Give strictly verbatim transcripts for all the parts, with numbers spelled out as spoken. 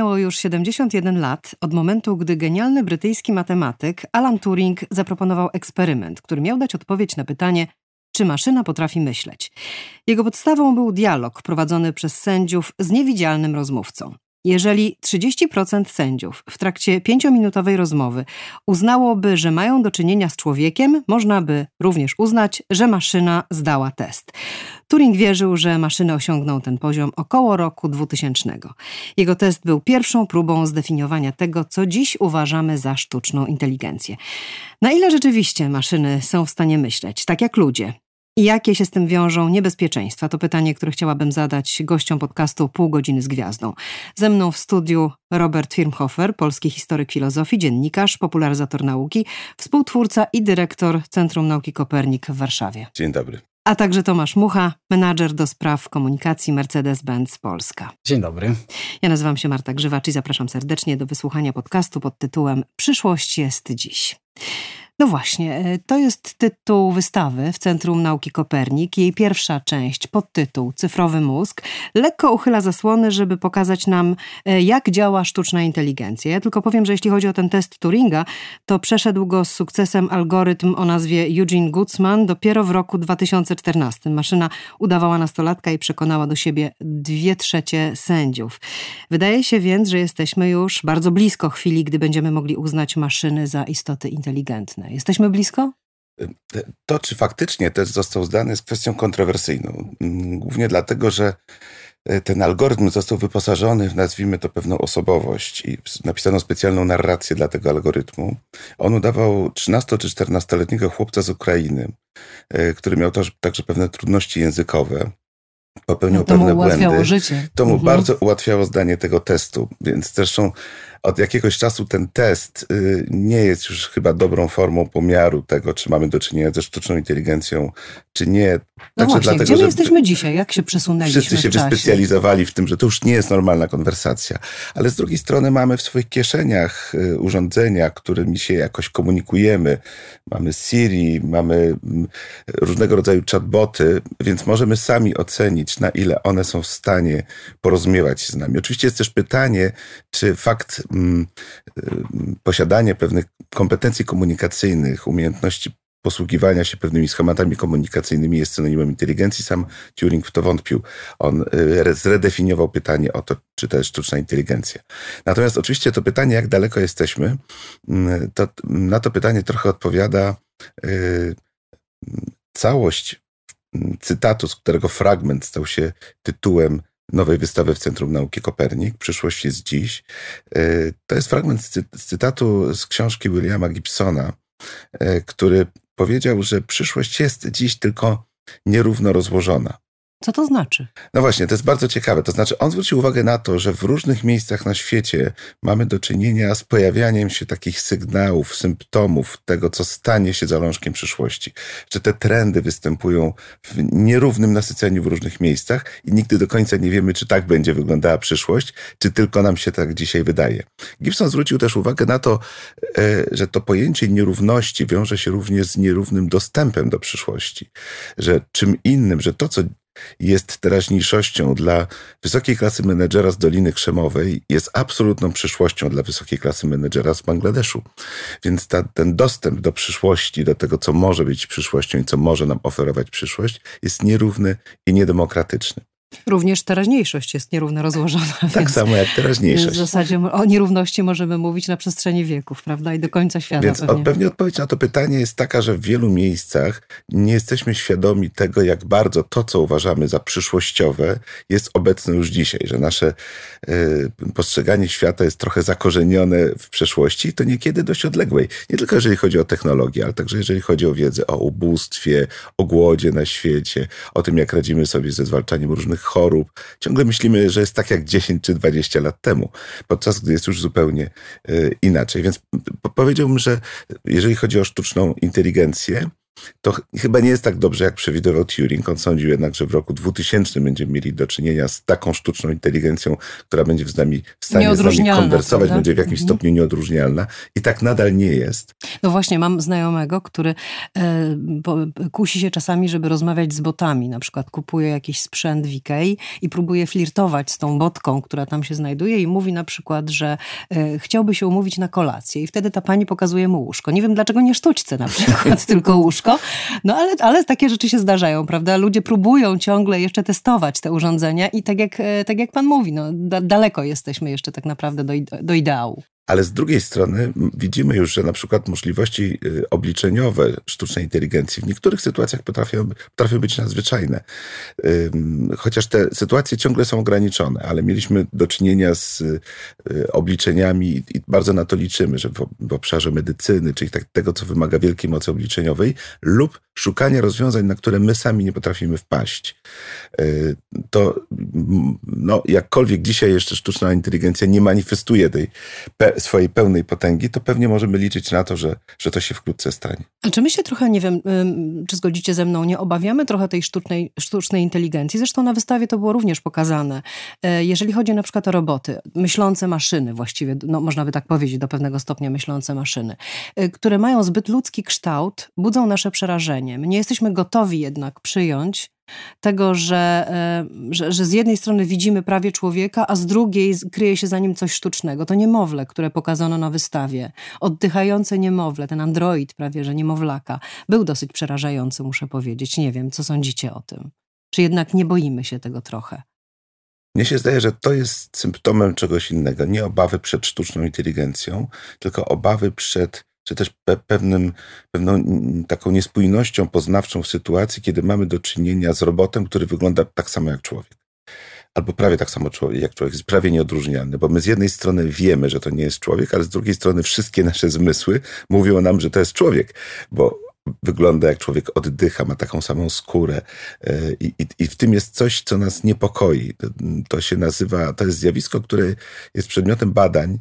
Minęło już siedemdziesiąt jeden lat od momentu, gdy genialny brytyjski matematyk Alan Turing zaproponował eksperyment, który miał dać odpowiedź na pytanie, czy maszyna potrafi myśleć. Jego podstawą był dialog prowadzony przez sędziów z niewidzialnym rozmówcą. Jeżeli trzydzieści procent sędziów w trakcie pięciominutowej rozmowy uznałoby, że mają do czynienia z człowiekiem, można by również uznać, że maszyna zdała test. Turing wierzył, że maszyny osiągną ten poziom około roku dwutysięcznego. Jego test był pierwszą próbą zdefiniowania tego, co dziś uważamy za sztuczną inteligencję. Na ile rzeczywiście maszyny są w stanie myśleć, tak jak ludzie? I jakie się z tym wiążą niebezpieczeństwa? To pytanie, które chciałabym zadać gościom podcastu Pół Godziny z Gwiazdą. Ze mną w studiu Robert Firmhofer, polski historyk filozofii, dziennikarz, popularyzator nauki, współtwórca i dyrektor Centrum Nauki Kopernik w Warszawie. Dzień dobry. A także Tomasz Mucha, menadżer do spraw komunikacji Mercedes-Benz Polska. Dzień dobry. Ja nazywam się Marta Grzywacz i zapraszam serdecznie do wysłuchania podcastu pod tytułem Przyszłość jest dziś. No właśnie, to jest tytuł wystawy w Centrum Nauki Kopernik. Jej pierwsza część, podtytuł Cyfrowy mózg, lekko uchyla zasłony, żeby pokazać nam, jak działa sztuczna inteligencja. Ja tylko powiem, że jeśli chodzi o ten test Turinga, to przeszedł go z sukcesem algorytm o nazwie Eugene Goostman dopiero w roku dwa tysiące czternastym. Maszyna udawała nastolatka i przekonała do siebie dwie trzecie sędziów. Wydaje się więc, że jesteśmy już bardzo blisko chwili, gdy będziemy mogli uznać maszyny za istoty inteligentne. Jesteśmy blisko? To, czy faktycznie test został zdany, jest kwestią kontrowersyjną. Głównie dlatego, że ten algorytm został wyposażony w, nazwijmy to, pewną osobowość i napisano specjalną narrację dla tego algorytmu. On udawał trzynasto- czy czternastoletniego chłopca z Ukrainy, który miał też także pewne trudności językowe. Popełniał no to pewne mu błędy. Życie. To mu mhm. bardzo ułatwiało zdanie tego testu. Więc zresztą od jakiegoś czasu ten test y, nie jest już chyba dobrą formą pomiaru tego, czy mamy do czynienia ze sztuczną inteligencją, czy nie. No także właśnie, dlatego, gdzie my jesteśmy dzisiaj? Jak się przesunęliśmy? Wszyscy się w czasie wyspecjalizowali w tym, że to już nie jest normalna konwersacja. Ale z drugiej strony mamy w swoich kieszeniach y, urządzenia, którymi się jakoś komunikujemy. Mamy Siri, mamy y, różnego rodzaju chatboty, więc możemy sami ocenić, na ile one są w stanie porozumiewać się z nami. Oczywiście jest też pytanie, czy fakt posiadanie pewnych kompetencji komunikacyjnych, umiejętności posługiwania się pewnymi schematami komunikacyjnymi jest synonimem inteligencji. Sam Turing w to wątpił. On zredefiniował pytanie o to, czy to jest sztuczna inteligencja. Natomiast oczywiście to pytanie, jak daleko jesteśmy, to na to pytanie trochę odpowiada całość cytatu, z którego fragment stał się tytułem nowej wystawy w Centrum Nauki Kopernik, Przyszłość jest dziś. To jest fragment z cytatu z książki Williama Gibsona, który powiedział, że przyszłość jest dziś tylko nierówno rozłożona. Co to znaczy? No właśnie, to jest bardzo ciekawe. To znaczy, on zwrócił uwagę na to, że w różnych miejscach na świecie mamy do czynienia z pojawianiem się takich sygnałów, symptomów tego, co stanie się zalążkiem przyszłości. Czy te trendy występują w nierównym nasyceniu w różnych miejscach i nigdy do końca nie wiemy, czy tak będzie wyglądała przyszłość, czy tylko nam się tak dzisiaj wydaje. Gibson zwrócił też uwagę na to, że to pojęcie nierówności wiąże się również z nierównym dostępem do przyszłości. Że czym innym, że to, co jest teraźniejszością dla wysokiej klasy menedżera z Doliny Krzemowej, jest absolutną przyszłością dla wysokiej klasy menedżera z Bangladeszu. Więc ta, ten dostęp do przyszłości, do tego, co może być przyszłością i co może nam oferować przyszłość, jest nierówny i niedemokratyczny. Również teraźniejszość jest nierówno rozłożona. Tak samo jak teraźniejszość. W zasadzie o nierówności możemy mówić na przestrzeni wieków, prawda? I do końca świata. Więc pewnie, pewnie odpowiedź na to pytanie jest taka, że w wielu miejscach nie jesteśmy świadomi tego, jak bardzo to, co uważamy za przyszłościowe, jest obecne już dzisiaj. Że nasze y, postrzeganie świata jest trochę zakorzenione w przeszłości i to niekiedy dość odległej. Nie tylko jeżeli chodzi o technologię, ale także jeżeli chodzi o wiedzę o ubóstwie, o głodzie na świecie, o tym, jak radzimy sobie ze zwalczaniem różnych chorób. Ciągle myślimy, że jest tak jak dziesięć czy dwadzieścia lat temu, podczas gdy jest już zupełnie y, inaczej. Więc p- powiedziałbym, że jeżeli chodzi o sztuczną inteligencję, to chyba nie jest tak dobrze, jak przewidywał Turing. On sądził jednak, że w roku dwutysięcznym będziemy mieli do czynienia z taką sztuczną inteligencją, która będzie z nami w stanie z nami konwersować, prawda? Będzie w jakimś mhm. stopniu nieodróżnialna i tak nadal nie jest. No właśnie, mam znajomego, który e, bo, kusi się czasami, żeby rozmawiać z botami. Na przykład kupuje jakiś sprzęt w Ikei i próbuje flirtować z tą botką, która tam się znajduje i mówi na przykład, że e, chciałby się umówić na kolację i wtedy ta pani pokazuje mu łóżko. Nie wiem, dlaczego nie sztućce na przykład, tylko łóżko. No ale, ale takie rzeczy się zdarzają, prawda? Ludzie próbują ciągle jeszcze testować te urządzenia i tak jak, tak jak pan mówi, no, da, daleko jesteśmy jeszcze tak naprawdę do, do ideału. Ale z drugiej strony widzimy już, że na przykład możliwości obliczeniowe sztucznej inteligencji w niektórych sytuacjach potrafią, potrafią być nadzwyczajne. Chociaż te sytuacje ciągle są ograniczone, ale mieliśmy do czynienia z obliczeniami i bardzo na to liczymy, że w obszarze medycyny, czyli tego, co wymaga wielkiej mocy obliczeniowej lub szukania rozwiązań, na które my sami nie potrafimy wpaść. To no, jakkolwiek dzisiaj jeszcze sztuczna inteligencja nie manifestuje tej pe- swojej pełnej potęgi, to pewnie możemy liczyć na to, że, że to się wkrótce stanie. A czy my się trochę, nie wiem, czy zgodzicie ze mną, nie obawiamy trochę tej sztucznej, sztucznej inteligencji? Zresztą na wystawie to było również pokazane. Jeżeli chodzi na przykład o roboty, myślące maszyny właściwie, no, można by tak powiedzieć, do pewnego stopnia myślące maszyny, które mają zbyt ludzki kształt, budzą nasze przerażenie. My nie jesteśmy gotowi jednak przyjąć tego, że, że, że z jednej strony widzimy prawie człowieka, a z drugiej kryje się za nim coś sztucznego. To niemowlę, które pokazano na wystawie. Oddychające niemowlę, ten android prawie, że niemowlaka. Był dosyć przerażający, muszę powiedzieć. Nie wiem, co sądzicie o tym? Czy jednak nie boimy się tego trochę? Mnie się zdaje, że to jest symptomem czegoś innego. Nie obawy przed sztuczną inteligencją, tylko obawy przed czy też pe- pewnym, pewną taką niespójnością poznawczą w sytuacji, kiedy mamy do czynienia z robotem, który wygląda tak samo jak człowiek. Albo prawie tak samo człowiek, jak człowiek, jest prawie nieodróżnialny, bo my z jednej strony wiemy, że to nie jest człowiek, ale z drugiej strony wszystkie nasze zmysły mówią nam, że to jest człowiek, bo wygląda jak człowiek, oddycha, ma taką samą skórę i, i, i w tym jest coś, co nas niepokoi. To się nazywa, to jest zjawisko, które jest przedmiotem badań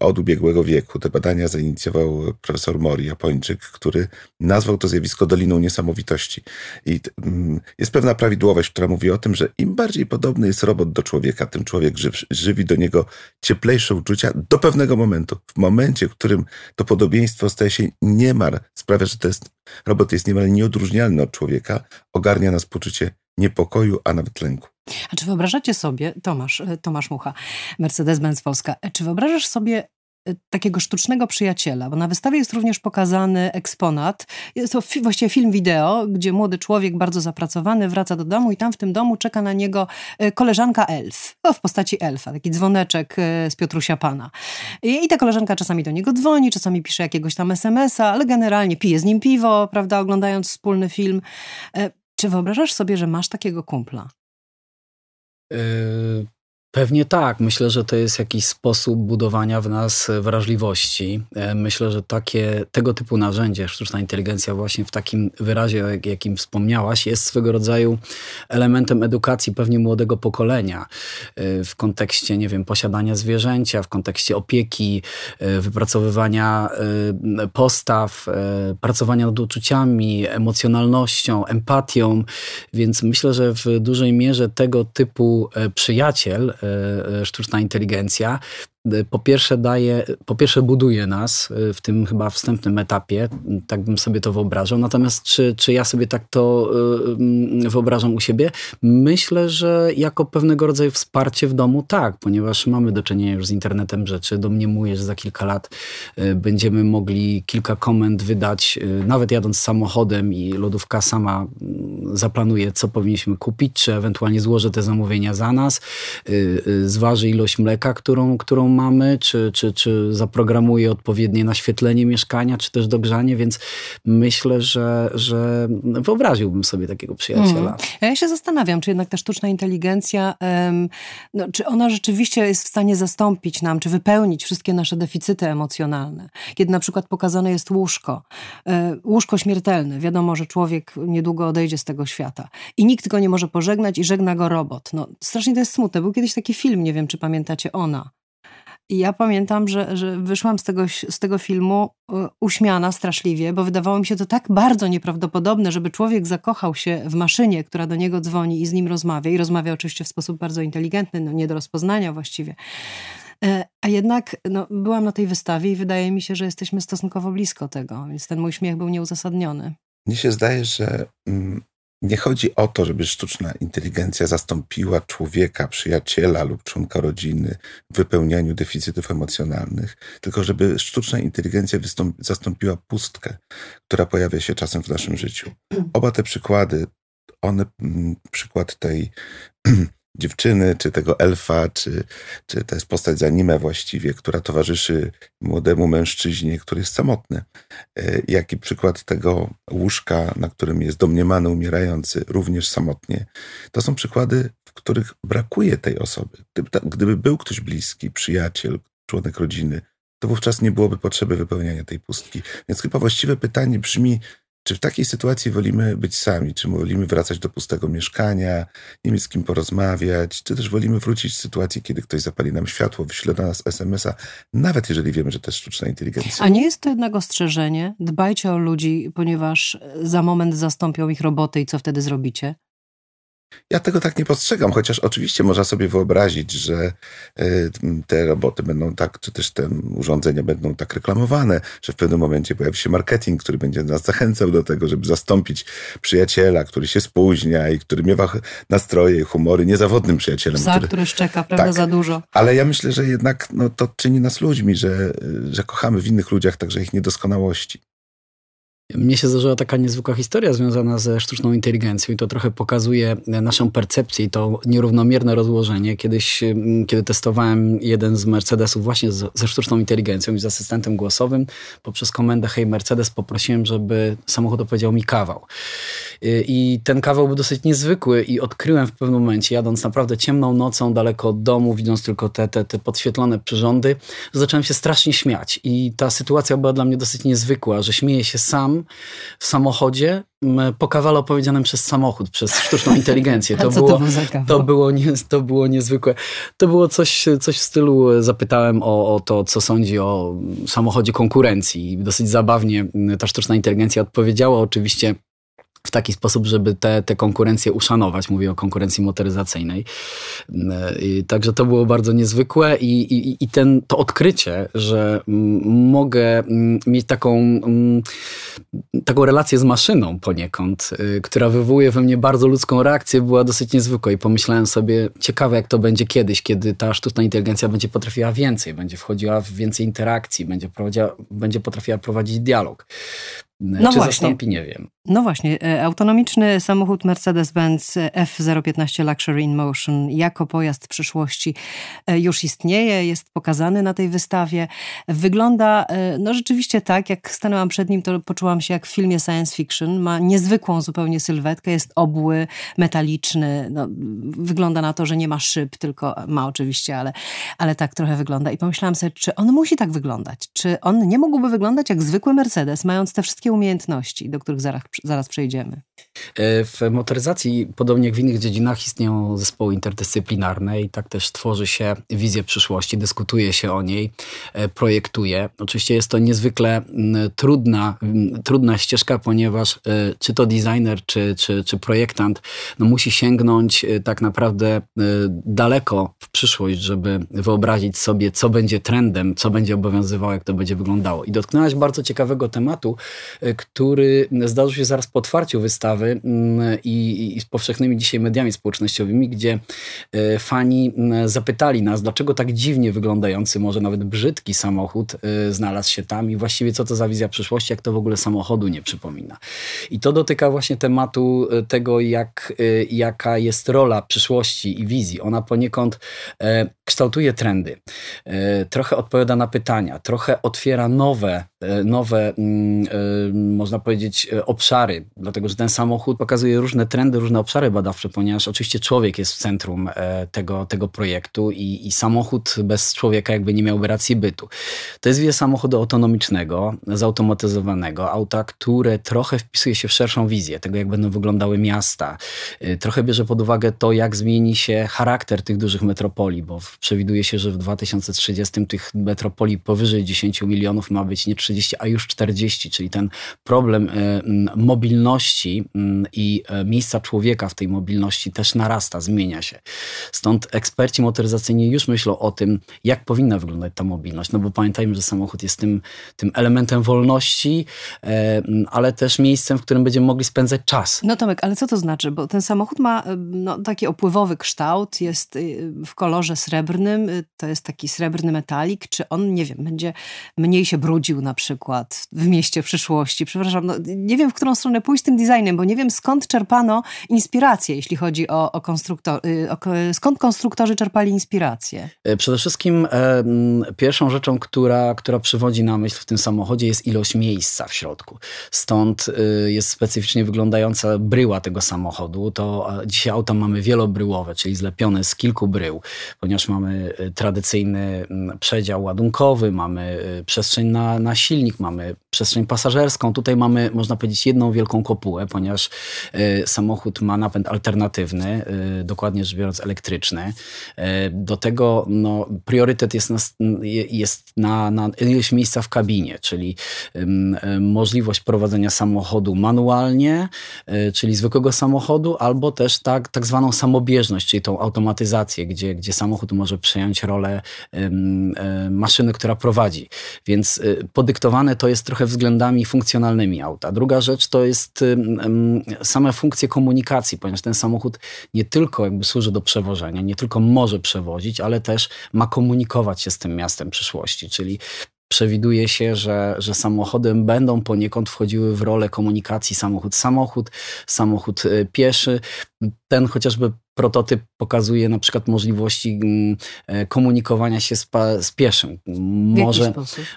od ubiegłego wieku. Te badania zainicjował profesor Mori, Japończyk, który nazwał to zjawisko Doliną Niesamowitości. I jest pewna prawidłowość, która mówi o tym, że im bardziej podobny jest robot do człowieka, tym człowiek żyw, żywi do niego cieplejsze uczucia do pewnego momentu. W momencie, w którym to podobieństwo staje się niemar, sprawia, że to jest, robot jest niemal nieodróżnialny od człowieka, ogarnia nas poczucie niepokoju, a nawet lęku. A czy wyobrażacie sobie, Tomasz, Tomasz Mucha, Mercedes-Benz Polska, czy wyobrażasz sobie takiego sztucznego przyjaciela? Bo na wystawie jest również pokazany eksponat. Jest to fi- właściwie film wideo, gdzie młody człowiek, bardzo zapracowany, wraca do domu i tam w tym domu czeka na niego koleżanka elf. No, w postaci elfa, taki dzwoneczek z Piotrusia Pana. I, i ta koleżanka czasami do niego dzwoni, czasami pisze jakiegoś tam es em es a, ale generalnie pije z nim piwo, prawda, oglądając wspólny film. Czy wyobrażasz sobie, że masz takiego kumpla? Yy... Pewnie tak. Myślę, że to jest jakiś sposób budowania w nas wrażliwości. Myślę, że takie, tego typu narzędzie, sztuczna inteligencja właśnie w takim wyrazie, jakim wspomniałaś, jest swego rodzaju elementem edukacji pewnie młodego pokolenia. W kontekście, nie wiem, posiadania zwierzęcia, w kontekście opieki, wypracowywania postaw, pracowania nad uczuciami, emocjonalnością, empatią. Więc myślę, że w dużej mierze tego typu przyjaciel, sztuczna inteligencja, po pierwsze daje, po pierwsze buduje nas w tym chyba wstępnym etapie, tak bym sobie to wyobrażał. Natomiast czy, czy ja sobie tak to wyobrażam u siebie? Myślę, że jako pewnego rodzaju wsparcie w domu tak, ponieważ mamy do czynienia już z internetem rzeczy. Domniemuję, że za kilka lat będziemy mogli kilka komend wydać, nawet jadąc samochodem i lodówka sama zaplanuje, co powinniśmy kupić, czy ewentualnie złoży te zamówienia za nas, zważy ilość mleka, którą, którą mamy, czy, czy, czy zaprogramuje odpowiednie naświetlenie mieszkania, czy też dogrzanie, więc myślę, że, że wyobraziłbym sobie takiego przyjaciela. Mm. Ja się zastanawiam, czy jednak ta sztuczna inteligencja, um, no, czy ona rzeczywiście jest w stanie zastąpić nam, czy wypełnić wszystkie nasze deficyty emocjonalne. Kiedy na przykład pokazane jest łóżko, um, łóżko śmiertelne, wiadomo, że człowiek niedługo odejdzie z tego świata i nikt go nie może pożegnać i żegna go robot. No, strasznie to jest smutne. Był kiedyś taki film, nie wiem, czy pamiętacie, Ona. I ja pamiętam, że, że wyszłam z tego, z tego filmu uśmiana straszliwie, bo wydawało mi się to tak bardzo nieprawdopodobne, żeby człowiek zakochał się w maszynie, która do niego dzwoni i z nim rozmawia. I rozmawia oczywiście w sposób bardzo inteligentny, no nie do rozpoznania właściwie. A jednak no, byłam na tej wystawie i wydaje mi się, że jesteśmy stosunkowo blisko tego, więc ten mój śmiech był nieuzasadniony. Mnie się zdaje, że nie chodzi o to, żeby sztuczna inteligencja zastąpiła człowieka, przyjaciela lub członka rodziny w wypełnianiu deficytów emocjonalnych, tylko żeby sztuczna inteligencja wystąpi- zastąpiła pustkę, która pojawia się czasem w naszym życiu. Oba te przykłady, one, przykład tej dziewczyny, czy tego elfa, czy, czy to jest postać z anime właściwie, która towarzyszy młodemu mężczyźnie, który jest samotny. Jak i przykład tego łóżka, na którym jest domniemany umierający, również samotnie. To są przykłady, w których brakuje tej osoby. Gdyby był ktoś bliski, przyjaciel, członek rodziny, to wówczas nie byłoby potrzeby wypełniania tej pustki. Więc chyba właściwe pytanie brzmi, czy w takiej sytuacji wolimy być sami? Czy wolimy wracać do pustego mieszkania, nie mieć z kim porozmawiać? Czy też wolimy wrócić w sytuacji, kiedy ktoś zapali nam światło, wyśle do nas es em es a, nawet jeżeli wiemy, że to jest sztuczna inteligencja? A nie jest to jednak ostrzeżenie? Dbajcie o ludzi, ponieważ za moment zastąpią ich roboty i co wtedy zrobicie? Ja tego tak nie postrzegam, chociaż oczywiście można sobie wyobrazić, że te roboty będą tak, czy też te urządzenia będą tak reklamowane, że w pewnym momencie pojawi się marketing, który będzie nas zachęcał do tego, żeby zastąpić przyjaciela, który się spóźnia i który miewa nastroje i humory niezawodnym przyjacielem. Za, który, który szczeka, prawda, tak, za dużo. Ale ja myślę, że jednak no, to czyni nas ludźmi, że, że kochamy w innych ludziach także ich niedoskonałości. Mnie się zdarzyła taka niezwykła historia związana ze sztuczną inteligencją i to trochę pokazuje naszą percepcję i to nierównomierne rozłożenie. Kiedyś, kiedy testowałem jeden z Mercedesów właśnie z, ze sztuczną inteligencją i z asystentem głosowym, poprzez komendę Hej Mercedes poprosiłem, żeby samochód opowiedział mi kawał. I ten kawał był dosyć niezwykły i odkryłem w pewnym momencie, jadąc naprawdę ciemną nocą, daleko od domu, widząc tylko te, te, te podświetlone przyrządy, że zacząłem się strasznie śmiać. I ta sytuacja była dla mnie dosyć niezwykła, że śmieję się sam w samochodzie, po kawale opowiedzianym przez samochód, przez sztuczną inteligencję. To, było, to, to, było nie, to było niezwykłe. To było coś, coś w stylu, zapytałem o, o to, co sądzi o samochodzie konkurencji. Dosyć zabawnie ta sztuczna inteligencja odpowiedziała oczywiście w taki sposób, żeby te, te konkurencje uszanować. Mówię o konkurencji motoryzacyjnej. I także to było bardzo niezwykłe i, i, i ten, to odkrycie, że mogę mieć taką, taką relację z maszyną poniekąd, która wywołuje we mnie bardzo ludzką reakcję, była dosyć niezwykła i pomyślałem sobie, ciekawe jak to będzie kiedyś, kiedy ta sztuczna inteligencja będzie potrafiła więcej, będzie wchodziła w więcej interakcji, będzie, prowadziła, będzie potrafiła prowadzić dialog. No czy zastąpi, nie wiem. No właśnie, autonomiczny samochód Mercedes-Benz F zero piętnaście Luxury in Motion jako pojazd przyszłości już istnieje, jest pokazany na tej wystawie. Wygląda no rzeczywiście tak, jak stanęłam przed nim, to poczułam się jak w filmie science fiction. Ma niezwykłą zupełnie sylwetkę, jest obły, metaliczny. No, wygląda na to, że nie ma szyb, tylko ma oczywiście, ale, ale tak trochę wygląda. I pomyślałam sobie, czy on musi tak wyglądać? Czy on nie mógłby wyglądać jak zwykły Mercedes, mając te wszystkie umiejętności, do których zaraz, zaraz przejdziemy. W motoryzacji, podobnie jak w innych dziedzinach, istnieją zespoły interdyscyplinarne i tak też tworzy się wizję przyszłości, dyskutuje się o niej, projektuje. Oczywiście jest to niezwykle trudna, trudna ścieżka, ponieważ czy to designer, czy, czy, czy projektant no musi sięgnąć tak naprawdę daleko w przyszłość, żeby wyobrazić sobie, co będzie trendem, co będzie obowiązywało, jak to będzie wyglądało. I dotknęłaś bardzo ciekawego tematu, który zdarzył się zaraz po otwarciu wystawy i, i z powszechnymi dzisiaj mediami społecznościowymi, gdzie fani zapytali nas, dlaczego tak dziwnie wyglądający, może nawet brzydki samochód znalazł się tam i właściwie co to za wizja przyszłości, jak to w ogóle samochodu nie przypomina. I to dotyka właśnie tematu tego, jak, jaka jest rola przyszłości i wizji. Ona poniekąd kształtuje trendy, trochę odpowiada na pytania, trochę otwiera nowe, nowe można powiedzieć, obszary, dlatego że ten samochód pokazuje różne trendy, różne obszary badawcze, ponieważ oczywiście człowiek jest w centrum tego, tego projektu i, i samochód bez człowieka jakby nie miałby racji bytu. To jest wizja samochodu autonomicznego, zautomatyzowanego, auta, które trochę wpisuje się w szerszą wizję tego, jak będą wyglądały miasta. Trochę bierze pod uwagę to, jak zmieni się charakter tych dużych metropolii, bo przewiduje się, że w dwa tysiące trzydziestym tych metropolii powyżej dziesięciu milionów ma być nie trzydzieści, a już czterdzieści, czyli ten problem mobilności i miejsca człowieka w tej mobilności też narasta, zmienia się. Stąd eksperci motoryzacyjni już myślą o tym, jak powinna wyglądać ta mobilność, no bo pamiętajmy, że samochód jest tym, tym elementem wolności, ale też miejscem, w którym będziemy mogli spędzać czas. No Tomek, ale co to znaczy? Bo ten samochód ma no, taki opływowy kształt, jest w kolorze srebrnym, to jest taki srebrny metalik, czy on, nie wiem, będzie mniej się brudził na przykład w mieście przyszłości? Przepraszam, no, nie wiem, w którą stronę pójść z tym designem, bo nie wiem, skąd czerpano inspirację, jeśli chodzi o, o konstruktor, o, skąd konstruktorzy czerpali inspirację? Przede wszystkim e, pierwszą rzeczą, która, która przywodzi na myśl w tym samochodzie, jest ilość miejsca w środku. Stąd e, jest specyficznie wyglądająca bryła tego samochodu. To dzisiaj auta mamy wielobryłowe, czyli zlepione z kilku brył, ponieważ mamy tradycyjny przedział ładunkowy, mamy przestrzeń na, na silnik, mamy przestrzeń pasażerską. Tutaj mamy, można powiedzieć, jedną wielką kopułę, ponieważ y, samochód ma napęd alternatywny, y, dokładnie rzecz biorąc elektryczny. Y, do tego no, priorytet jest na, jest na, na ilość miejsca w kabinie, czyli y, y, możliwość prowadzenia samochodu manualnie, y, czyli zwykłego samochodu, albo też tak, tak zwaną samobieżność, czyli tą automatyzację, gdzie, gdzie samochód może przejąć rolę y, y, maszyny, która prowadzi. Więc y, podyktowane to jest trochę względami funkcjonalnymi auta. Druga rzecz to jest same funkcje komunikacji, ponieważ ten samochód nie tylko jakby służy do przewożenia, nie tylko może przewozić, ale też ma komunikować się z tym miastem przyszłości, czyli przewiduje się, że, że samochody będą poniekąd wchodziły w rolę komunikacji samochód-samochód, samochód pieszy. Ten chociażby prototyp pokazuje na przykład możliwości komunikowania się z, pa, z pieszym. Może,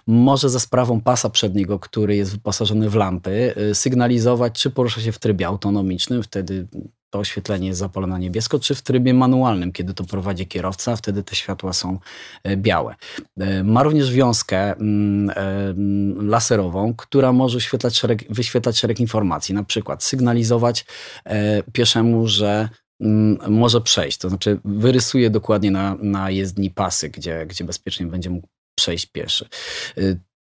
może za sprawą pasa przedniego, który jest wyposażony w lampy, sygnalizować, czy porusza się w trybie autonomicznym, wtedy to oświetlenie jest zapalone na niebiesko, czy w trybie manualnym, kiedy to prowadzi kierowca, wtedy te światła są białe. Ma również wiązkę laserową, która może wyświetlać szereg, wyświetlać szereg informacji, na przykład sygnalizować pieszemu, że może przejść, to znaczy wyrysuje dokładnie na, na jezdni pasy, gdzie, gdzie bezpiecznie będzie mógł przejść pieszy.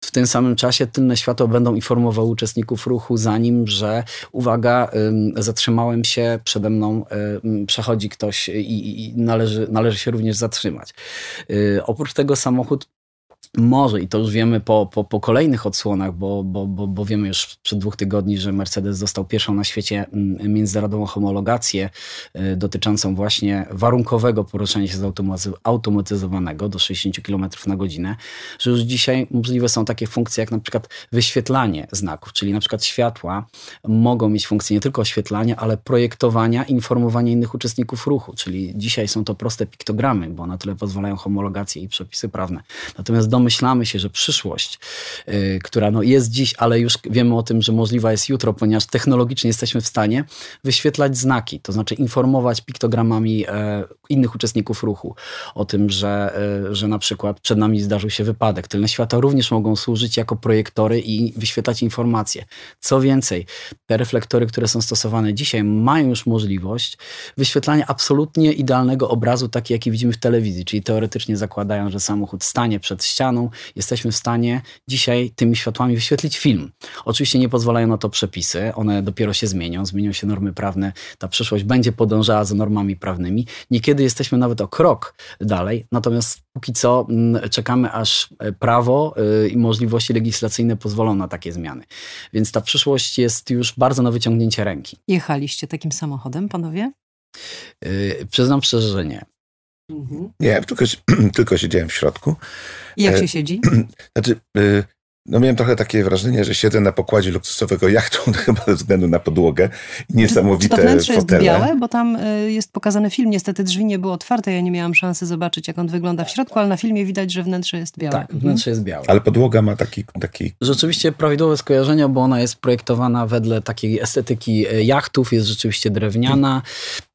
W tym samym czasie tylne światła będą informowały uczestników ruchu za nim, że uwaga, zatrzymałem się, przede mną przechodzi ktoś i, i należy, należy się również zatrzymać. Oprócz tego samochód może, i to już wiemy po, po, po kolejnych odsłonach, bo, bo, bo, bo wiemy już przed dwóch tygodni, że Mercedes został pierwszą na świecie międzynarodową homologację dotyczącą właśnie warunkowego poruszania się zautomatyzowanego do sześćdziesięciu kilometrów na godzinę, że już dzisiaj możliwe są takie funkcje jak na przykład wyświetlanie znaków, czyli na przykład światła mogą mieć funkcję nie tylko oświetlania, ale projektowania, informowania innych uczestników ruchu, czyli dzisiaj są to proste piktogramy, bo na tyle pozwalają homologacje i przepisy prawne. Natomiast domyślamy się, że przyszłość, yy, która no jest dziś, ale już wiemy o tym, że możliwa jest jutro, ponieważ technologicznie jesteśmy w stanie wyświetlać znaki, to znaczy informować piktogramami yy, innych uczestników ruchu o tym, że, yy, że na przykład przed nami zdarzył się wypadek. Tylne światła również mogą służyć jako projektory i wyświetlać informacje. Co więcej, te reflektory, które są stosowane dzisiaj, mają już możliwość wyświetlania absolutnie idealnego obrazu, taki jaki widzimy w telewizji, czyli teoretycznie zakładają, że samochód stanie przed ścianą, jesteśmy w stanie dzisiaj tymi światłami wyświetlić film. Oczywiście nie pozwalają na to przepisy, one dopiero się zmienią, zmienią się normy prawne, ta przyszłość będzie podążała za normami prawnymi. Niekiedy jesteśmy nawet o krok dalej, natomiast póki co czekamy, aż prawo i możliwości legislacyjne pozwolą na takie zmiany. Więc ta przyszłość jest już bardzo na wyciągnięcie ręki. Jechaliście takim samochodem, panowie? Yy, przyznam szczerze, że nie. Mhm. Nie, tylko, tylko siedziałem w środku. I jak się siedzi? Znaczy, No miałem trochę takie wrażenie, że siedzę na pokładzie luksusowego jachtu, chyba ze względu na podłogę. Niesamowite fotele. Czy to wnętrze jest białe? Bo tam jest pokazany film. Niestety drzwi nie były otwarte. Ja nie miałam szansy zobaczyć, jak on wygląda w środku, ale na filmie widać, że wnętrze jest białe. Tak, wnętrze jest białe. Ale podłoga ma taki... taki... Rzeczywiście prawidłowe skojarzenia, bo ona jest projektowana wedle takiej estetyki jachtów. Jest rzeczywiście drewniana,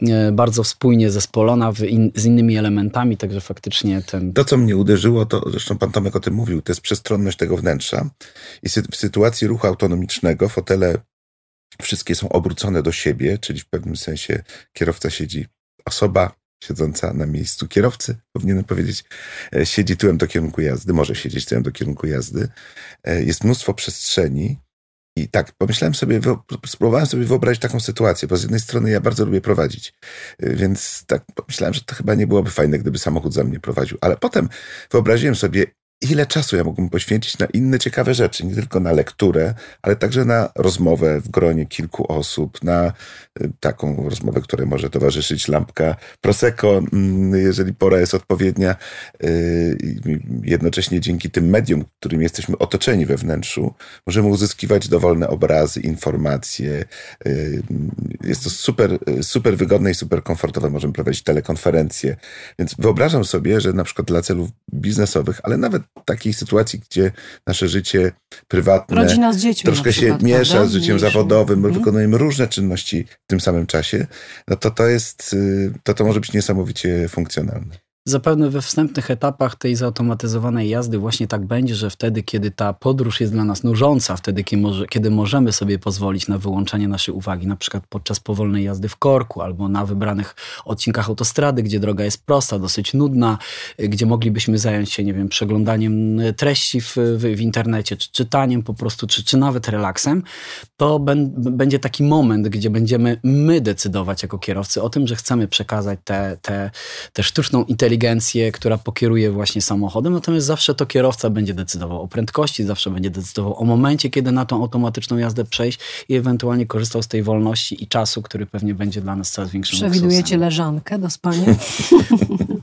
hmm. bardzo spójnie zespolona w in, z innymi elementami, także faktycznie ten... To, co mnie uderzyło, to zresztą pan Tomek o tym mówił, to jest przestronność tego wnętrza. I w sytuacji ruchu autonomicznego fotele wszystkie są obrócone do siebie, czyli w pewnym sensie kierowca siedzi, osoba siedząca na miejscu kierowcy, powinienem powiedzieć, siedzi tyłem do kierunku jazdy, może siedzieć tyłem do kierunku jazdy. Jest mnóstwo przestrzeni i tak, pomyślałem sobie, spróbowałem sobie wyobrazić taką sytuację, bo z jednej strony ja bardzo lubię prowadzić, więc tak pomyślałem, że to chyba nie byłoby fajne, gdyby samochód za mnie prowadził, ale potem wyobraziłem sobie, ile czasu ja mógłbym poświęcić na inne ciekawe rzeczy, nie tylko na lekturę, ale także na rozmowę w gronie kilku osób, na taką rozmowę, której może towarzyszyć lampka Prosecco, jeżeli pora jest odpowiednia. Jednocześnie dzięki tym mediom, którym jesteśmy otoczeni we wnętrzu, możemy uzyskiwać dowolne obrazy, informacje. Jest to super, super wygodne i super komfortowe. Możemy prowadzić telekonferencje. Więc wyobrażam sobie, że na przykład dla celów biznesowych, ale nawet takiej sytuacji, gdzie nasze życie prywatne dziećmi, troszkę się przykład, miesza prawda? z życiem Mniejszy. zawodowym, mm. wykonujemy różne czynności w tym samym czasie, no to to jest, to to może być niesamowicie funkcjonalne. Zapewne we wstępnych etapach tej zautomatyzowanej jazdy właśnie tak będzie, że wtedy, kiedy ta podróż jest dla nas nużąca, wtedy, kiedy, może, kiedy możemy sobie pozwolić na wyłączanie naszej uwagi, na przykład podczas powolnej jazdy w korku albo na wybranych odcinkach autostrady, gdzie droga jest prosta, dosyć nudna, gdzie moglibyśmy zająć się, nie wiem, przeglądaniem treści w, w, w internecie, czy czytaniem po prostu, czy, czy nawet relaksem, to ben, będzie taki moment, gdzie będziemy my decydować jako kierowcy o tym, że chcemy przekazać tę te, te, te sztuczną inteligencję, inteligencję, która pokieruje właśnie samochodem, natomiast zawsze to kierowca będzie decydował o prędkości, zawsze będzie decydował o momencie, kiedy na tą automatyczną jazdę przejść i ewentualnie korzystał z tej wolności i czasu, który pewnie będzie dla nas coraz większym luksusem. Przewidujecie leżankę do spania?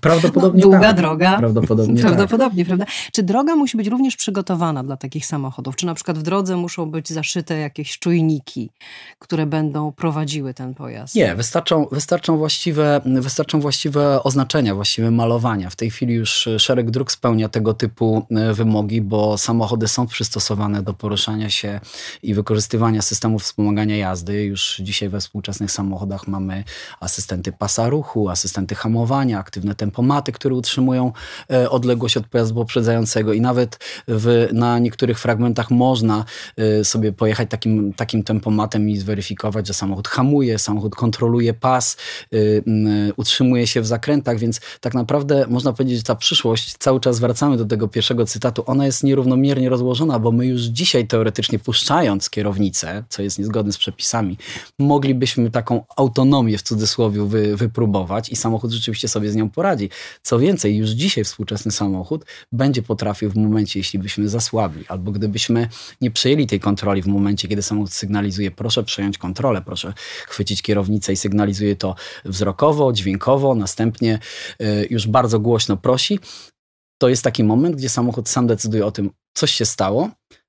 Prawdopodobnie no, długa tak. droga. Prawdopodobnie, Prawdopodobnie tak. prawda? Czy droga musi być również przygotowana dla takich samochodów? Czy na przykład w drodze muszą być zaszyte jakieś czujniki, które będą prowadziły ten pojazd? Nie, wystarczą, wystarczą, właściwe, wystarczą właściwe oznaczenia, właściwe malowania. W tej chwili już szereg dróg spełnia tego typu wymogi, bo samochody są przystosowane do poruszania się i wykorzystywania systemów wspomagania jazdy. Już dzisiaj we współczesnych samochodach mamy asystenty pasa ruchu, asystenty hamowania, aktywne tempomaty, które utrzymują odległość od pojazdu poprzedzającego i nawet w, na niektórych fragmentach można sobie pojechać takim, takim tempomatem i zweryfikować, że samochód hamuje, samochód kontroluje pas, utrzymuje się w zakrętach, więc tak naprawdę Naprawdę można powiedzieć, że ta przyszłość, cały czas wracamy do tego pierwszego cytatu, ona jest nierównomiernie rozłożona, bo my już dzisiaj teoretycznie puszczając kierownicę, co jest niezgodne z przepisami, moglibyśmy taką autonomię w cudzysłowie wy, wypróbować i samochód rzeczywiście sobie z nią poradzi. Co więcej, już dzisiaj współczesny samochód będzie potrafił w momencie, jeśli byśmy zasłabli, albo gdybyśmy nie przejęli tej kontroli w momencie, kiedy samochód sygnalizuje, proszę przejąć kontrolę, proszę chwycić kierownicę i sygnalizuje to wzrokowo, dźwiękowo, następnie yy, już bardzo głośno prosi, to jest taki moment, gdzie samochód sam decyduje o tym, coś się stało,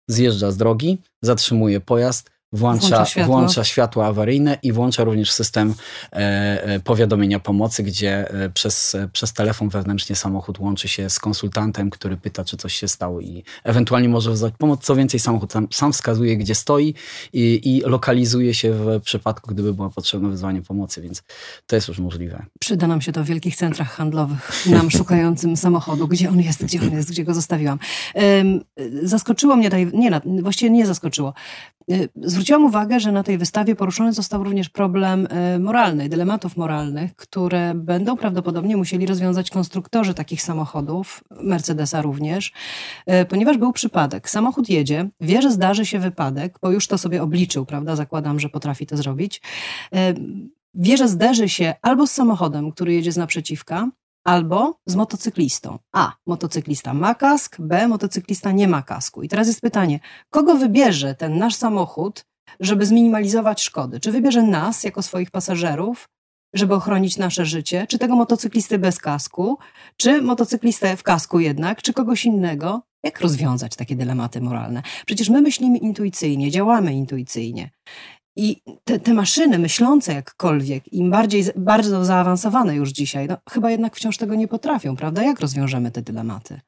zjeżdża z drogi, zatrzymuje pojazd, włącza, włącza, światło. włącza światła awaryjne i włącza również system e, powiadomienia pomocy, gdzie e, przez, e, przez telefon wewnętrznie samochód łączy się z konsultantem, który pyta, czy coś się stało i ewentualnie może wezwać pomoc. Co więcej, samochód sam, sam wskazuje, gdzie stoi i, i lokalizuje się w przypadku, gdyby było potrzebne wezwanie pomocy, więc to jest już możliwe. Przyda nam się to w wielkich centrach handlowych, nam szukającym samochodu, gdzie on jest, gdzie on jest, gdzie go zostawiłam. Ym, zaskoczyło mnie, taj, nie, właściwie nie zaskoczyło, zwróciłam uwagę, że na tej wystawie poruszony został również problem moralny, dylematów moralnych, które będą prawdopodobnie musieli rozwiązać konstruktorzy takich samochodów, Mercedesa również, ponieważ był przypadek. Samochód jedzie, wie, że zdarzy się wypadek, bo już to sobie obliczył, prawda? Zakładam, że potrafi to zrobić. Wie, że zderzy się albo z samochodem, który jedzie z naprzeciwka, albo z motocyklistą. A. Motocyklista ma kask, B. Motocyklista nie ma kasku. I teraz jest pytanie, kogo wybierze ten nasz samochód, żeby zminimalizować szkody? Czy wybierze nas jako swoich pasażerów, żeby ochronić nasze życie? Czy tego motocyklistę bez kasku? Czy motocyklistę w kasku jednak? Czy kogoś innego? Jak rozwiązać takie dylematy moralne? Przecież my myślimy intuicyjnie, działamy intuicyjnie. I te, te maszyny myślące jakkolwiek, im bardziej, bardzo zaawansowane już dzisiaj, no, chyba jednak wciąż tego nie potrafią, prawda? Jak rozwiążemy te dylematy?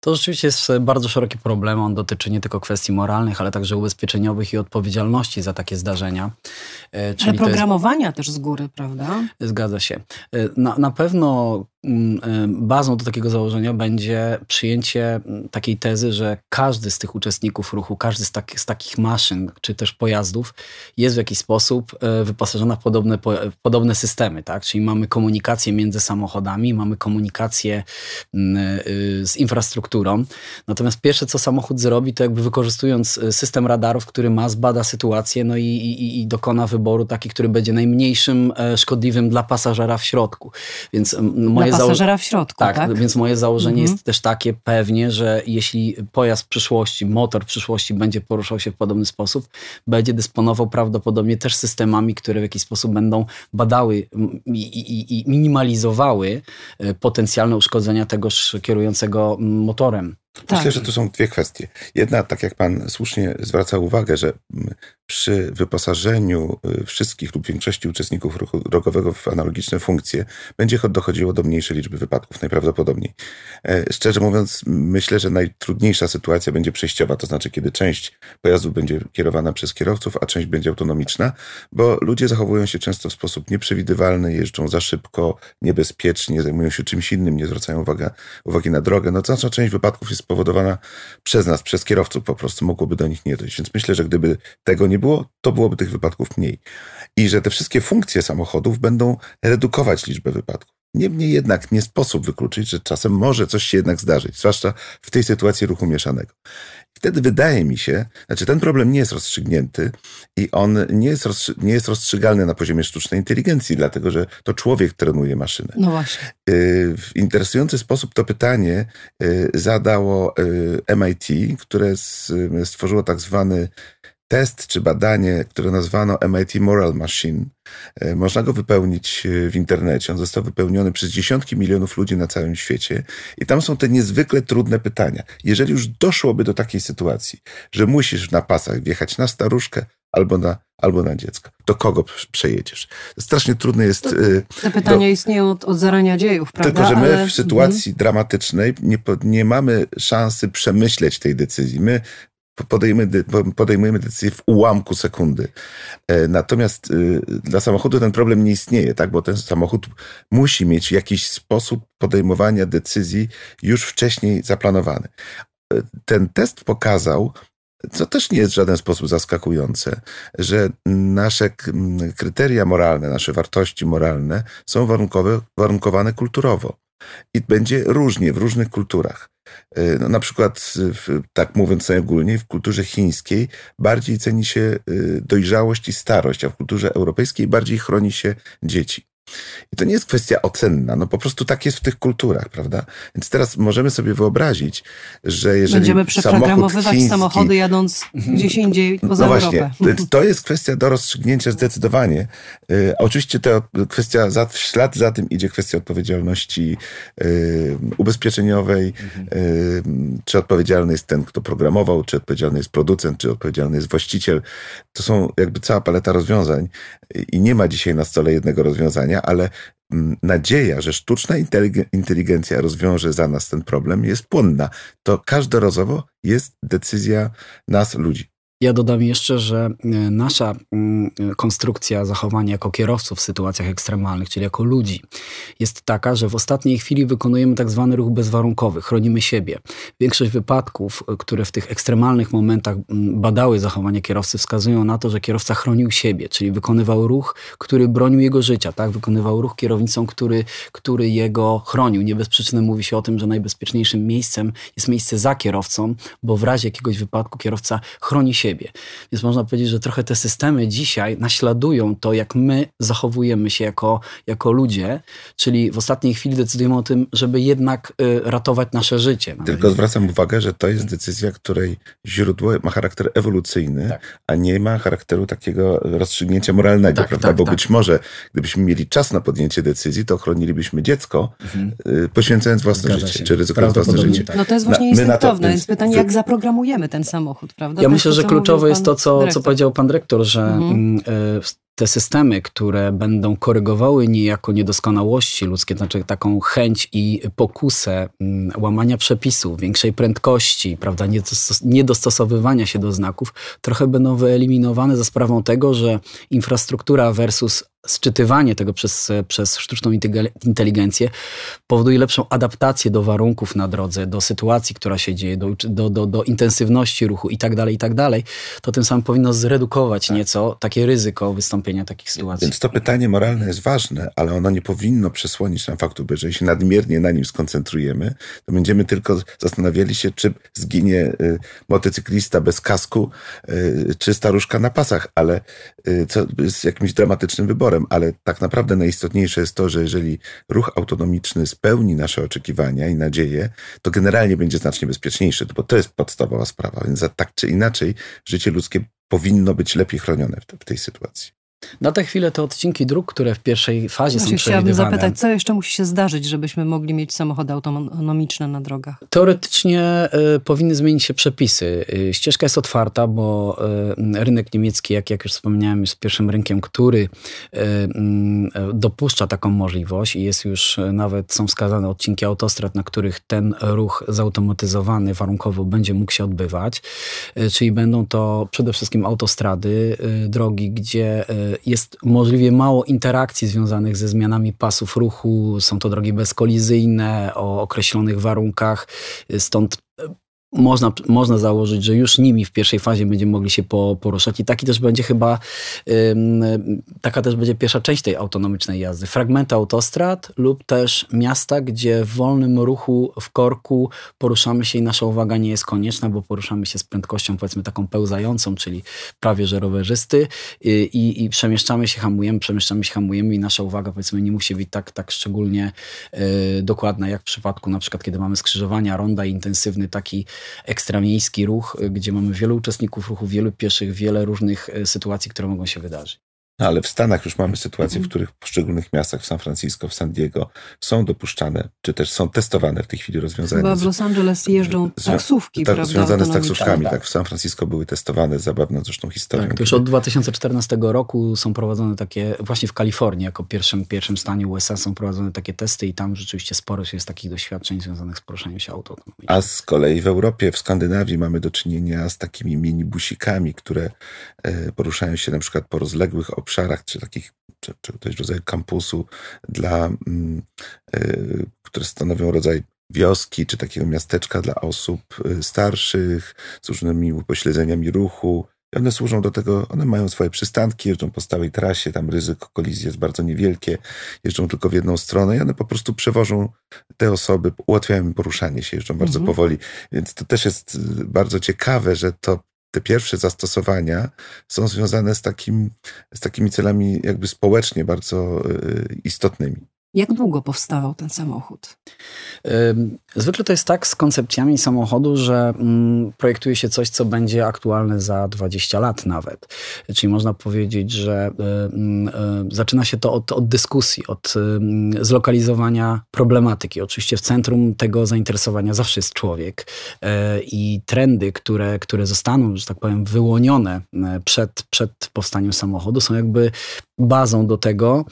To rzeczywiście jest bardzo szeroki problem. On dotyczy nie tylko kwestii moralnych, ale także ubezpieczeniowych i odpowiedzialności za takie zdarzenia. Czyli ale programowania jest... też z góry, prawda? Zgadza się. Na, na pewno bazą do takiego założenia będzie przyjęcie takiej tezy, że każdy z tych uczestników ruchu, każdy z, tak, z takich maszyn, czy też pojazdów jest w jakiś sposób wyposażona w podobne, w podobne systemy, tak? Czyli mamy komunikację między samochodami, mamy komunikację z infrastrukturą. Natomiast pierwsze, co samochód zrobi, to jakby wykorzystując system radarów, który ma, zbada sytuację, no i, i, i dokona wyboru taki, który będzie najmniejszym szkodliwym dla pasażera w środku. Więc moje pasażera w środku, tak? tak? Więc moje założenie mhm. jest też takie pewnie, że jeśli pojazd przyszłości, motor przyszłości będzie poruszał się w podobny sposób, będzie dysponował prawdopodobnie też systemami, które w jakiś sposób będą badały i, i, i minimalizowały potencjalne uszkodzenia tegoż kierującego motorem. Myślę, tak. że tu są dwie kwestie. Jedna, tak jak pan słusznie zwraca uwagę, że przy wyposażeniu wszystkich lub większości uczestników ruchu drogowego w analogiczne funkcje będzie dochodziło do mniejszej liczby wypadków, najprawdopodobniej. Szczerze mówiąc, myślę, że najtrudniejsza sytuacja będzie przejściowa, to znaczy kiedy część pojazdów będzie kierowana przez kierowców, a część będzie autonomiczna, bo ludzie zachowują się często w sposób nieprzewidywalny, jeżdżą za szybko, niebezpiecznie, zajmują się czymś innym, nie zwracają uwagi, uwagi na drogę. No znaczna część wypadków jest spowodowana przez nas, przez kierowców po prostu, mogłoby do nich nie dojść. Więc myślę, że gdyby tego nie było, to byłoby tych wypadków mniej. I że te wszystkie funkcje samochodów będą redukować liczbę wypadków. Niemniej jednak nie sposób wykluczyć, że czasem może coś się jednak zdarzyć, zwłaszcza w tej sytuacji ruchu mieszanego. Wtedy wydaje mi się, znaczy ten problem nie jest rozstrzygnięty i on nie jest, rozstrzy- nie jest rozstrzygalny na poziomie sztucznej inteligencji, dlatego że to człowiek trenuje maszynę. No właśnie. W interesujący sposób to pytanie zadało M I T, które stworzyło tak zwany test czy badanie, które nazwano M I T Moral Machine. Można go wypełnić w internecie. On został wypełniony przez dziesiątki milionów ludzi na całym świecie i tam są te niezwykle trudne pytania. Jeżeli już doszłoby do takiej sytuacji, że musisz na pasach wjechać na staruszkę albo na, albo na dziecko, to kogo przejedziesz? Strasznie trudne jest... To, te pytania do... istnieją od, od zarania dziejów, prawda? Tylko, że my Ale... w sytuacji mhm. dramatycznej nie, nie mamy szansy przemyśleć tej decyzji. My podejmujemy decyzję w ułamku sekundy. Natomiast dla samochodu ten problem nie istnieje, tak? Bo ten samochód musi mieć jakiś sposób podejmowania decyzji już wcześniej zaplanowany. Ten test pokazał, co też nie jest w żaden sposób zaskakujące, że nasze kryteria moralne, nasze wartości moralne są warunkowane kulturowo. I będzie różnie w różnych kulturach. No, na przykład, w, tak mówiąc najogólniej, w kulturze chińskiej bardziej ceni się dojrzałość i starość, a w kulturze europejskiej bardziej chroni się dzieci. I to nie jest kwestia ocenna, no po prostu tak jest w tych kulturach, prawda? Więc teraz możemy sobie wyobrazić, że jeżeli będziemy przeprogramowywać chiński, samochody jadąc gdzieś indziej poza no Europę. Właśnie, to jest kwestia do rozstrzygnięcia zdecydowanie. E, oczywiście to kwestia, za, w ślad za tym idzie kwestia odpowiedzialności e, ubezpieczeniowej, e, czy odpowiedzialny jest ten, kto programował, czy odpowiedzialny jest producent, czy odpowiedzialny jest właściciel. To są jakby cała paleta rozwiązań i nie ma dzisiaj na stole jednego rozwiązania, ale nadzieja, że sztuczna inteligencja rozwiąże za nas ten problem, jest płonna. To każdorazowo jest decyzja nas, ludzi. Ja dodam jeszcze, że nasza konstrukcja zachowania jako kierowców w sytuacjach ekstremalnych, czyli jako ludzi, jest taka, że w ostatniej chwili wykonujemy tak zwany ruch bezwarunkowy, chronimy siebie. Większość wypadków, które w tych ekstremalnych momentach badały zachowanie kierowcy, wskazują na to, że kierowca chronił siebie, czyli wykonywał ruch, który bronił jego życia, tak? Wykonywał ruch kierownicą, który, który jego chronił. Nie bez przyczyny mówi się o tym, że najbezpieczniejszym miejscem jest miejsce za kierowcą, bo w razie jakiegoś wypadku kierowca chroni siebie. siebie. Więc można powiedzieć, że trochę te systemy dzisiaj naśladują to, jak my zachowujemy się jako, jako ludzie, czyli w ostatniej chwili decydujemy o tym, żeby jednak y, ratować nasze życie. Tylko zwracam uwagę, że to jest decyzja, której źródło ma charakter ewolucyjny, tak. a nie ma charakteru takiego rozstrzygnięcia moralnego, tak, prawda? Tak, Bo tak. być może, gdybyśmy mieli czas na podjęcie decyzji, to chronilibyśmy dziecko, mhm. y, poświęcając własne Zgadza życie, się. czy ryzykując własne życie. Tak. No to jest właśnie instynktowne, więc pytanie, jak zaprogramujemy ten samochód, prawda? Ja myślę, że kluczowe jest to, co, co powiedział pan dyrektor, że mhm. y, te systemy, które będą korygowały niejako niedoskonałości ludzkie, znaczy taką chęć i pokusę łamania przepisów, większej prędkości, prawda, niedostosowywania się do znaków, trochę będą wyeliminowane za sprawą tego, że infrastruktura versus sczytywanie tego przez, przez sztuczną inteligencję powoduje lepszą adaptację do warunków na drodze, do sytuacji, która się dzieje, do, do, do, do intensywności ruchu i tak dalej, i tak dalej, to tym samym powinno zredukować tak. nieco takie ryzyko wystąpienia takich sytuacji. Więc to pytanie moralne jest ważne, ale ono nie powinno przesłonić nam faktu, że jeżeli się nadmiernie na nim skoncentrujemy, to będziemy tylko zastanawiali się, czy zginie y, motocyklista bez kasku, y, czy staruszka na pasach, ale y, co jest jakimś dramatycznym wyborem. Ale tak naprawdę najistotniejsze jest to, że jeżeli ruch autonomiczny spełni nasze oczekiwania i nadzieje, to generalnie będzie znacznie bezpieczniejszy, bo to jest podstawowa sprawa. Więc tak czy inaczej życie ludzkie powinno być lepiej chronione w tej sytuacji. Na tę chwilę te odcinki dróg, które w pierwszej fazie Właśnie są przewidywane. Chciałabym zapytać, co jeszcze musi się zdarzyć, żebyśmy mogli mieć samochody autonomiczne na drogach? Teoretycznie y, powinny zmienić się przepisy. Y, ścieżka jest otwarta, bo y, rynek niemiecki, jak, jak już wspomniałem, jest pierwszym rynkiem, który y, y, dopuszcza taką możliwość i jest już y, nawet, są wskazane odcinki autostrad, na których ten ruch zautomatyzowany warunkowo będzie mógł się odbywać. Y, czyli będą to przede wszystkim autostrady, y, drogi, gdzie y, jest możliwie mało interakcji związanych ze zmianami pasów ruchu. Są to drogi bezkolizyjne, o określonych warunkach. Stąd można, można założyć, że już nimi w pierwszej fazie będziemy mogli się po, poruszać. I taki też będzie chyba, ym, taka też będzie pierwsza część tej autonomicznej jazdy. Fragmenty autostrad lub też miasta, gdzie w wolnym ruchu, w korku poruszamy się i nasza uwaga nie jest konieczna, bo poruszamy się z prędkością powiedzmy taką pełzającą, czyli prawie że rowerzysty yy, i, i przemieszczamy się, hamujemy, przemieszczamy się, hamujemy i nasza uwaga powiedzmy nie musi być tak, tak szczególnie yy, dokładna, jak w przypadku na przykład, kiedy mamy skrzyżowania, ronda i intensywny taki ekstramiejski ruch, gdzie mamy wielu uczestników ruchu, wielu pieszych, wiele różnych sytuacji, które mogą się wydarzyć. No ale w Stanach już mamy sytuacje, w których w poszczególnych miastach, w San Francisco, w San Diego są dopuszczane, czy też są testowane w tej chwili rozwiązania. Chyba w Los Angeles jeżdżą taksówki, tak, prawda? Związane z taksówkami, tak. tak. W San Francisco były testowane, zabawną zresztą historią. Tak, już od dwa tysiące czternastego roku są prowadzone takie, właśnie w Kalifornii, jako pierwszym, pierwszym stanie U S A są prowadzone takie testy i tam rzeczywiście sporo jest takich doświadczeń związanych z poruszeniem się autonomicznym. A z kolei w Europie, w Skandynawii mamy do czynienia z takimi minibusikami, które poruszają się na przykład po rozległych obszarach, czy takich, czy, czy też rodzaju kampusu, dla, yy, które stanowią rodzaj wioski, czy takiego miasteczka dla osób starszych, z różnymi upośledzeniami ruchu. I one służą do tego, one mają swoje przystanki, jeżdżą po stałej trasie, tam ryzyko kolizji jest bardzo niewielkie, jeżdżą tylko w jedną stronę i one po prostu przewożą te osoby, ułatwiają im poruszanie się, jeżdżą bardzo mhm. powoli. Więc to też jest bardzo ciekawe, że to te pierwsze zastosowania są związane z, takim, z takimi celami jakby społecznie bardzo istotnymi. Jak długo powstawał ten samochód? Zwykle to jest tak z koncepcjami samochodu, że projektuje się coś, co będzie aktualne za dwadzieścia lat nawet. Czyli można powiedzieć, że zaczyna się to od, od dyskusji, od zlokalizowania problematyki. Oczywiście w centrum tego zainteresowania zawsze jest człowiek i trendy, które, które zostaną, że tak powiem, wyłonione przed, przed powstaniem samochodu, są jakby bazą do tego,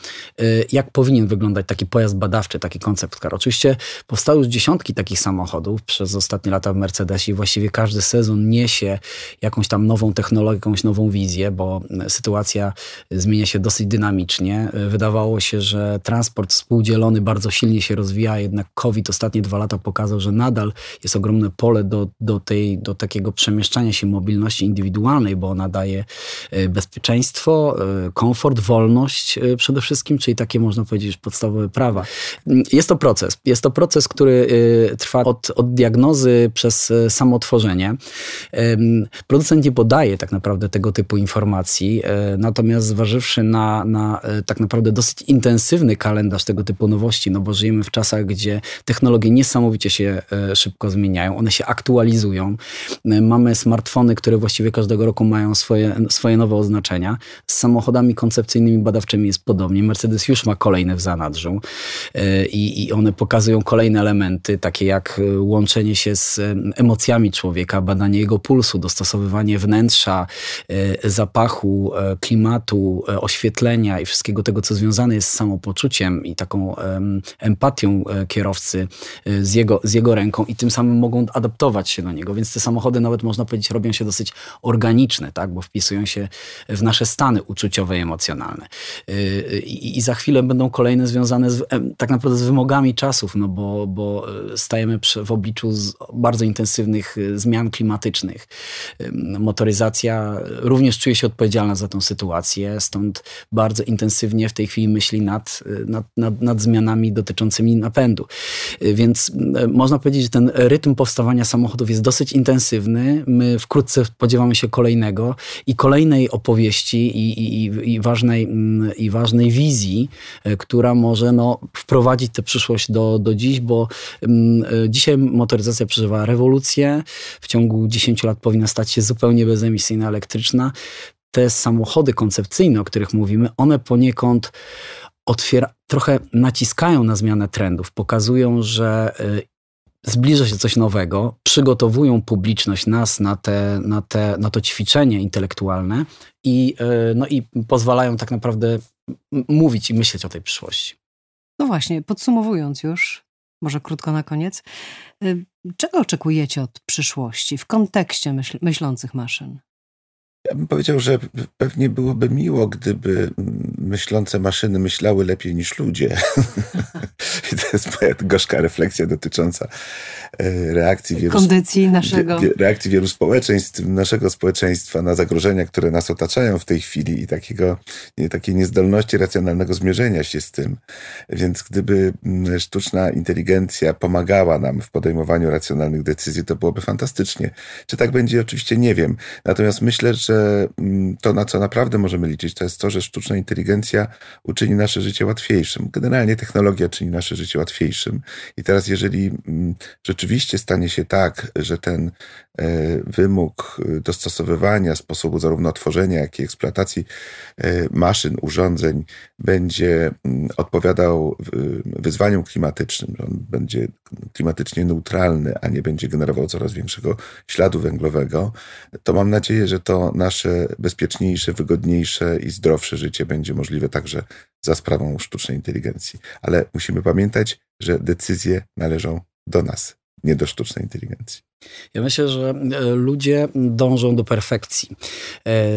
jak powinien wyglądać taki pojazd badawczy, taki koncept car. Oczywiście powstały już dziesiątki takich samochodów przez ostatnie lata w Mercedesie i właściwie każdy sezon niesie jakąś tam nową technologię, jakąś nową wizję, bo sytuacja zmienia się dosyć dynamicznie. Wydawało się, że transport współdzielony bardzo silnie się rozwija, jednak COVID ostatnie dwa lata pokazał, że nadal jest ogromne pole do, do, tej, do takiego przemieszczania się mobilności indywidualnej, bo ona daje bezpieczeństwo, komfort, wolność przede wszystkim, czyli takie można powiedzieć podstawowe prawa. Jest to proces. Jest to proces, który trwa od, od diagnozy przez samotworzenie. Producent nie podaje tak naprawdę tego typu informacji, natomiast zważywszy na, na tak naprawdę dosyć intensywny kalendarz tego typu nowości, no bo żyjemy w czasach, gdzie technologie niesamowicie się szybko zmieniają, one się aktualizują. Mamy smartfony, które właściwie każdego roku mają swoje, swoje nowe oznaczenia. Z samochodami koncepcyjnymi badawczymi jest podobnie. Mercedes już ma kolejne w zanadrzu i, i one pokazują kolejne elementy, takie jak łączenie się z emocjami człowieka, badanie jego pulsu, dostosowywanie wnętrza, zapachu, klimatu, oświetlenia i wszystkiego tego, co związane jest z samopoczuciem i taką empatią kierowcy z jego, z jego ręką i tym samym mogą adaptować się do niego. Więc te samochody nawet można powiedzieć robią się dosyć organiczne, tak? Bo wpisują się w nasze stany uczuciowe i emocjonalne. I, i za chwilę będą kolejne związane z, tak naprawdę z wymogami czasów, no bo, bo stajemy w obliczu bardzo intensywnych zmian klimatycznych. Motoryzacja również czuje się odpowiedzialna za tą sytuację, stąd bardzo intensywnie w tej chwili myśli nad, nad, nad, nad zmianami dotyczącymi napędu. Więc można powiedzieć, że ten rytm powstawania samochodów jest dosyć intensywny. My wkrótce spodziewamy się kolejnego i kolejnej opowieści i, i, i, ważnej, i ważnej wizji, która może no, wprowadzić tę przyszłość do, do dziś, bo mm, dzisiaj motoryzacja przeżywa rewolucję. W ciągu dziesięciu lat powinna stać się zupełnie bezemisyjna, elektryczna. Te samochody koncepcyjne, o których mówimy, one poniekąd otwiera, trochę naciskają na zmianę trendów, pokazują, że y, zbliża się coś nowego, przygotowują publiczność, nas na, te, na, te, na to ćwiczenie intelektualne i, y, no i pozwalają tak naprawdę mówić i myśleć o tej przyszłości. No właśnie, podsumowując już, może krótko na koniec, y, czego oczekujecie od przyszłości w kontekście myśl- myślących maszyn? Ja bym powiedział, że pewnie byłoby miło, gdyby myślące maszyny myślały lepiej niż ludzie. I to jest moja gorzka refleksja dotycząca reakcji wielu, kondycji naszego. reakcji wielu społeczeństw, naszego społeczeństwa na zagrożenia, które nas otaczają w tej chwili i takiego, takiej niezdolności racjonalnego zmierzenia się z tym. Więc gdyby sztuczna inteligencja pomagała nam w podejmowaniu racjonalnych decyzji, to byłoby fantastycznie. Czy tak będzie? Oczywiście nie wiem. Natomiast myślę, że że to, na co naprawdę możemy liczyć, to jest to, że sztuczna inteligencja uczyni nasze życie łatwiejszym. Generalnie technologia czyni nasze życie łatwiejszym. I teraz, jeżeli rzeczywiście stanie się tak, że ten wymóg dostosowywania sposobu zarówno tworzenia, jak i eksploatacji maszyn, urządzeń będzie odpowiadał wyzwaniom klimatycznym, że on będzie klimatycznie neutralny, a nie będzie generował coraz większego śladu węglowego, to mam nadzieję, że to nasze bezpieczniejsze, wygodniejsze i zdrowsze życie będzie możliwe także za sprawą sztucznej inteligencji. Ale musimy pamiętać, że decyzje należą do nas, nie do sztucznej inteligencji. Ja myślę, że ludzie dążą do perfekcji.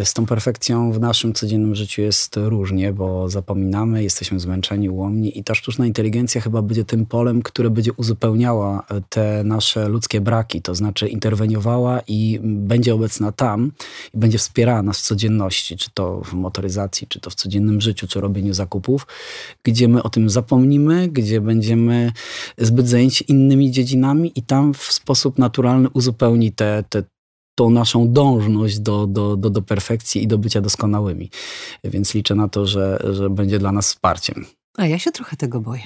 Z tą perfekcją w naszym codziennym życiu jest różnie, bo zapominamy, jesteśmy zmęczeni, ułomni i ta sztuczna inteligencja chyba będzie tym polem, które będzie uzupełniała te nasze ludzkie braki, to znaczy interweniowała i będzie obecna tam i będzie wspierała nas w codzienności, czy to w motoryzacji, czy to w codziennym życiu, czy robieniu zakupów, gdzie my o tym zapomnimy, gdzie będziemy zbyt zajęci innymi dziedzinami i tam w sposób naturalny uzupełni tę te, te, tą naszą dążność do, do, do, do perfekcji i do bycia doskonałymi. Więc liczę na to, że, że będzie dla nas wsparciem. A ja się trochę tego boję.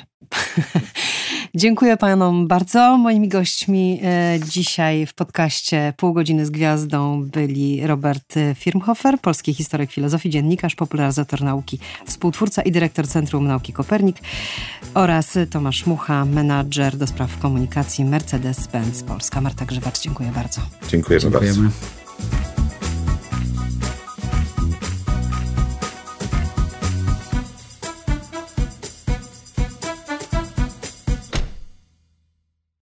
Dziękuję panom bardzo. Moimi gośćmi dzisiaj w podcaście Pół Godziny z Gwiazdą byli Robert Firmhofer, polski historyk filozofii, dziennikarz, popularyzator nauki, współtwórca i dyrektor Centrum Nauki Kopernik oraz Tomasz Mucha, menadżer do spraw komunikacji Mercedes-Benz Polska. Marta Grzywacz, dziękuję bardzo. Dziękujemy bardzo.